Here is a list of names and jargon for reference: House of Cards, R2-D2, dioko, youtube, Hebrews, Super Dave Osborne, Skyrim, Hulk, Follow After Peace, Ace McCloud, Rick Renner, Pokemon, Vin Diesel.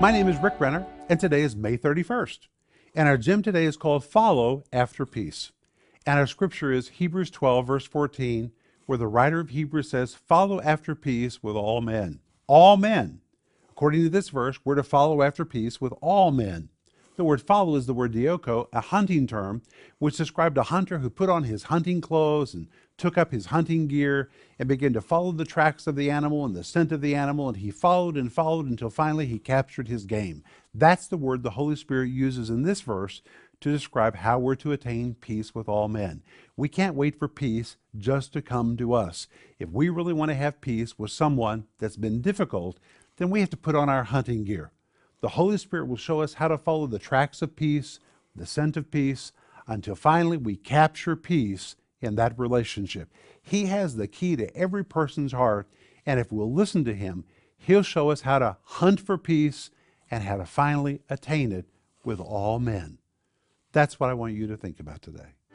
My name is Rick Renner, and today is May 31st. And our gym today is called Follow After Peace. And our scripture is Hebrews 12, verse 14, where the writer of Hebrews says, "Follow after peace with all men." All men. According to this verse, we're to follow after peace with all men. The word follow is the word dioko, a hunting term, which described a hunter who put on his hunting clothes and took up his hunting gear and began to follow the tracks of the animal and the scent of the animal, and he followed and followed until finally he captured his game. That's the word the Holy Spirit uses in this verse to describe how we're to attain peace with all men. We can't wait for peace just to come to us. If we really want to have peace with someone that's been difficult, then we have to put on our hunting gear. The Holy Spirit will show us how to follow the tracks of peace, the scent of peace, until finally we capture peace in that relationship. He has the key to every person's heart, and if we'll listen to Him, He'll show us how to hunt for peace and how to finally attain it with all men. That's what I want you to think about today.